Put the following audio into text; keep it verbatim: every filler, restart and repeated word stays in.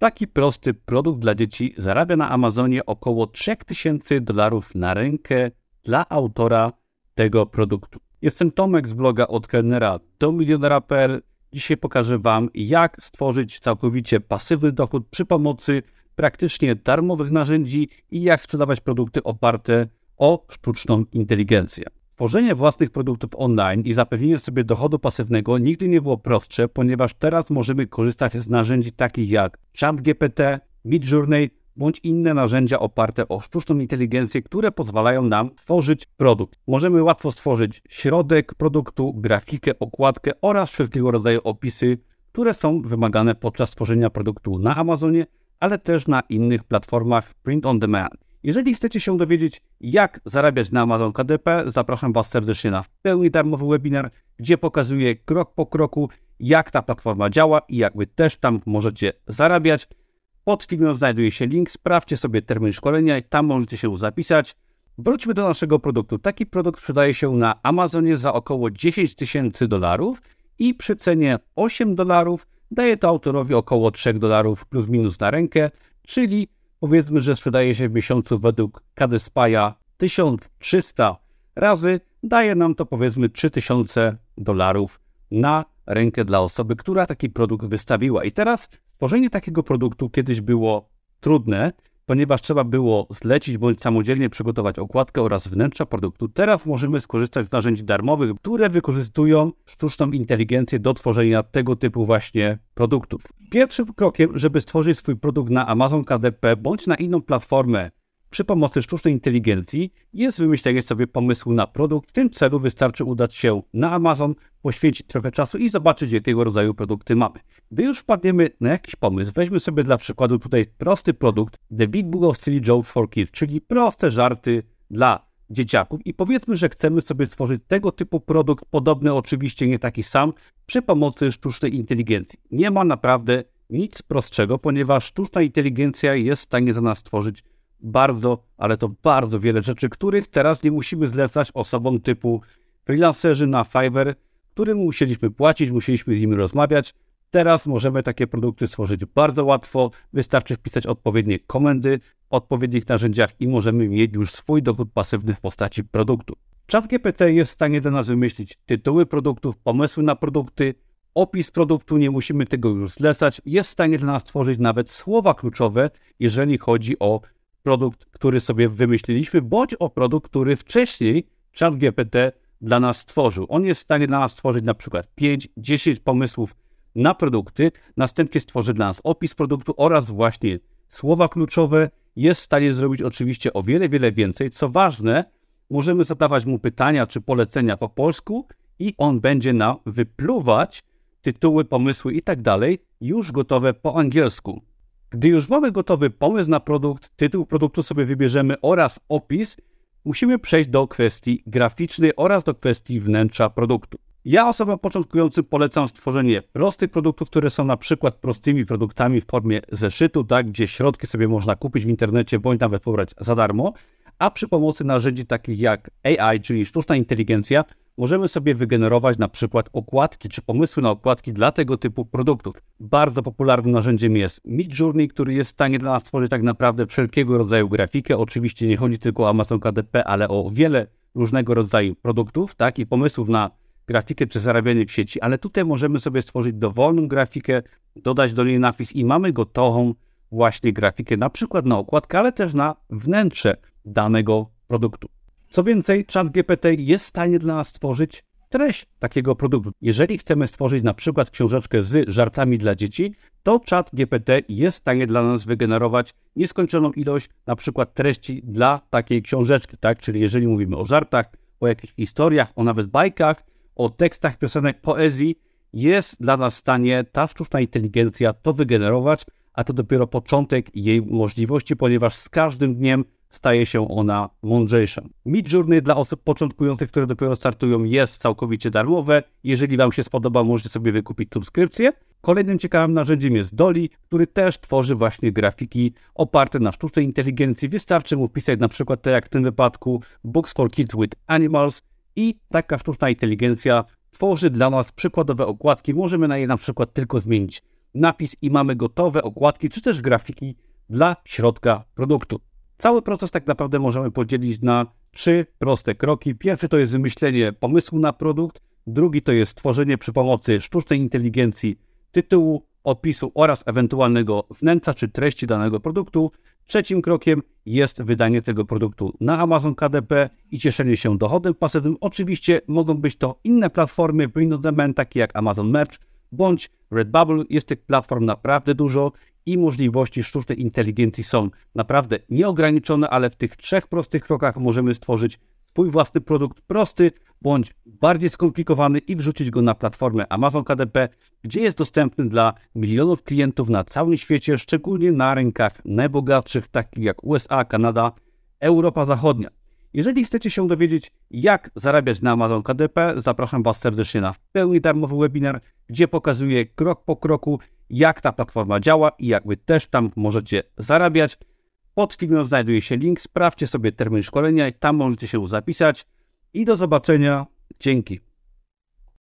Taki prosty produkt dla dzieci zarabia na Amazonie około trzy tysiące dolarów na rękę dla autora tego produktu. Jestem Tomek z bloga Od kelnera do milionera kropka p l. Dzisiaj pokażę Wam, jak stworzyć całkowicie pasywny dochód przy pomocy praktycznie darmowych narzędzi i jak sprzedawać produkty oparte o sztuczną inteligencję. Tworzenie własnych produktów online i zapewnienie sobie dochodu pasywnego nigdy nie było prostsze, ponieważ teraz możemy korzystać z narzędzi takich jak ChatGPT, Midjourney bądź inne narzędzia oparte o sztuczną inteligencję, które pozwalają nam tworzyć produkt. Możemy łatwo stworzyć środek produktu, grafikę, okładkę oraz wszelkiego rodzaju opisy, które są wymagane podczas tworzenia produktu na Amazonie, ale też na innych platformach print on demand. Jeżeli chcecie się dowiedzieć, jak zarabiać na Amazon K D P, zapraszam Was serdecznie na w pełni darmowy webinar, gdzie pokazuję krok po kroku, jak ta platforma działa i jak Wy też tam możecie zarabiać. Pod filmem znajduje się link, sprawdźcie sobie termin szkolenia i tam możecie się zapisać. Wróćmy do naszego produktu. Taki produkt sprzedaje się na Amazonie za około dziesięć tysięcy dolarów i przy cenie osiem dolarów daje to autorowi około trzy dolary plus minus na rękę, czyli powiedzmy, że sprzedaje się w miesiącu według K D Spaja tysiąc trzysta razy, daje nam to powiedzmy trzy tysiące dolarów na rękę dla osoby, która taki produkt wystawiła. I teraz stworzenie takiego produktu kiedyś było trudne, ponieważ trzeba było zlecić bądź samodzielnie przygotować okładkę oraz wnętrza produktu. Teraz możemy skorzystać z narzędzi darmowych, które wykorzystują sztuczną inteligencję do tworzenia tego typu właśnie produktów. Pierwszym krokiem, żeby stworzyć swój produkt na Amazon K D P bądź na inną platformę przy pomocy sztucznej inteligencji, jest wymyślenie sobie pomysłu na produkt. W tym celu wystarczy udać się na Amazon, poświęcić trochę czasu i zobaczyć, jakiego rodzaju produkty mamy. Gdy już wpadniemy na jakiś pomysł, weźmy sobie dla przykładu tutaj prosty produkt The Big Book of Silly Jokes for Kids, czyli proste żarty dla dzieciaków, i powiedzmy, że chcemy sobie stworzyć tego typu produkt, podobny oczywiście, nie taki sam, przy pomocy sztucznej inteligencji. Nie ma naprawdę nic prostszego, ponieważ sztuczna inteligencja jest w stanie za nas stworzyć bardzo, ale to bardzo wiele rzeczy, których teraz nie musimy zlecać osobom typu freelancerzy na Fiverr, którym musieliśmy płacić, musieliśmy z nimi rozmawiać. Teraz możemy takie produkty stworzyć bardzo łatwo, wystarczy wpisać odpowiednie komendy w odpowiednich narzędziach i możemy mieć już swój dochód pasywny w postaci produktu. ChatGPT jest w stanie dla nas wymyślić tytuły produktów, pomysły na produkty, opis produktu, nie musimy tego już zlecać. Jest w stanie dla nas stworzyć nawet słowa kluczowe, jeżeli chodzi o produkt, który sobie wymyśliliśmy, bądź o produkt, który wcześniej ChatGPT dla nas stworzył. On jest w stanie dla nas stworzyć na przykład pięć do dziesięciu pomysłów na produkty, następnie stworzy dla nas opis produktu oraz właśnie słowa kluczowe. Jest w stanie zrobić oczywiście o wiele, wiele więcej. Co ważne, możemy zadawać mu pytania czy polecenia po polsku i on będzie nam wypluwać tytuły, pomysły i tak dalej, już gotowe po angielsku. Gdy już mamy gotowy pomysł na produkt, tytuł produktu sobie wybierzemy oraz opis, musimy przejść do kwestii graficznej oraz do kwestii wnętrza produktu. Ja osobom początkującym polecam stworzenie prostych produktów, które są na przykład prostymi produktami w formie zeszytu, tak, gdzie środki sobie można kupić w internecie bądź nawet pobrać za darmo, a przy pomocy narzędzi takich jak A I, czyli sztuczna inteligencja, możemy sobie wygenerować na przykład okładki czy pomysły na okładki dla tego typu produktów. Bardzo popularnym narzędziem jest Midjourney, który jest w stanie dla nas stworzyć tak naprawdę wszelkiego rodzaju grafikę. Oczywiście nie chodzi tylko o Amazon K D P, ale o wiele różnego rodzaju produktów, tak, i pomysłów na grafikę czy zarabianie w sieci. Ale tutaj możemy sobie stworzyć dowolną grafikę, dodać do niej napis i mamy gotową właśnie grafikę na przykład na okładkę, ale też na wnętrze danego produktu. Co więcej, ChatGPT jest w stanie dla nas stworzyć treść takiego produktu. Jeżeli chcemy stworzyć na przykład książeczkę z żartami dla dzieci, to ChatGPT jest w stanie dla nas wygenerować nieskończoną ilość na przykład treści dla takiej książeczki, tak? Czyli jeżeli mówimy o żartach, o jakichś historiach, o nawet bajkach, o tekstach piosenek, poezji, jest dla nas w stanie ta sztuczna inteligencja to wygenerować, a to dopiero początek jej możliwości, ponieważ z każdym dniem staje się ona mądrzejsza. Midjourney dla osób początkujących, które dopiero startują, jest całkowicie darmowe. Jeżeli Wam się spodoba, możecie sobie wykupić subskrypcję. Kolejnym ciekawym narzędziem jest Dolly, który też tworzy właśnie grafiki oparte na sztucznej inteligencji. Wystarczy mu wpisać na przykład, tak jak w tym wypadku, Books for Kids with Animals i taka sztuczna inteligencja tworzy dla nas przykładowe okładki. Możemy na je na przykład tylko zmienić napis i mamy gotowe okładki czy też grafiki dla środka produktu. Cały proces tak naprawdę możemy podzielić na trzy proste kroki. Pierwszy to jest wymyślenie pomysłu na produkt, drugi to jest tworzenie przy pomocy sztucznej inteligencji tytułu, opisu oraz ewentualnego wnętrza czy treści danego produktu. Trzecim krokiem jest wydanie tego produktu na Amazon K D P i cieszenie się dochodem pasywnym. Oczywiście mogą być to inne platformy print on demand, takie jak Amazon Merch bądź Redbubble. Jest tych platform naprawdę dużo i możliwości sztucznej inteligencji są naprawdę nieograniczone, ale w tych trzech prostych krokach możemy stworzyć swój własny produkt prosty bądź bardziej skomplikowany i wrzucić go na platformę Amazon K D P, gdzie jest dostępny dla milionów klientów na całym świecie, szczególnie na rynkach najbogatszych, takich jak U S A, Kanada, Europa Zachodnia. Jeżeli chcecie się dowiedzieć, jak zarabiać na Amazon K D P, zapraszam Was serdecznie na w pełni darmowy webinar, gdzie pokazuję krok po kroku, jak ta platforma działa i jak Wy też tam możecie zarabiać. Pod filmem znajduje się link, sprawdźcie sobie termin szkolenia i tam możecie się zapisać. I do zobaczenia. Dzięki.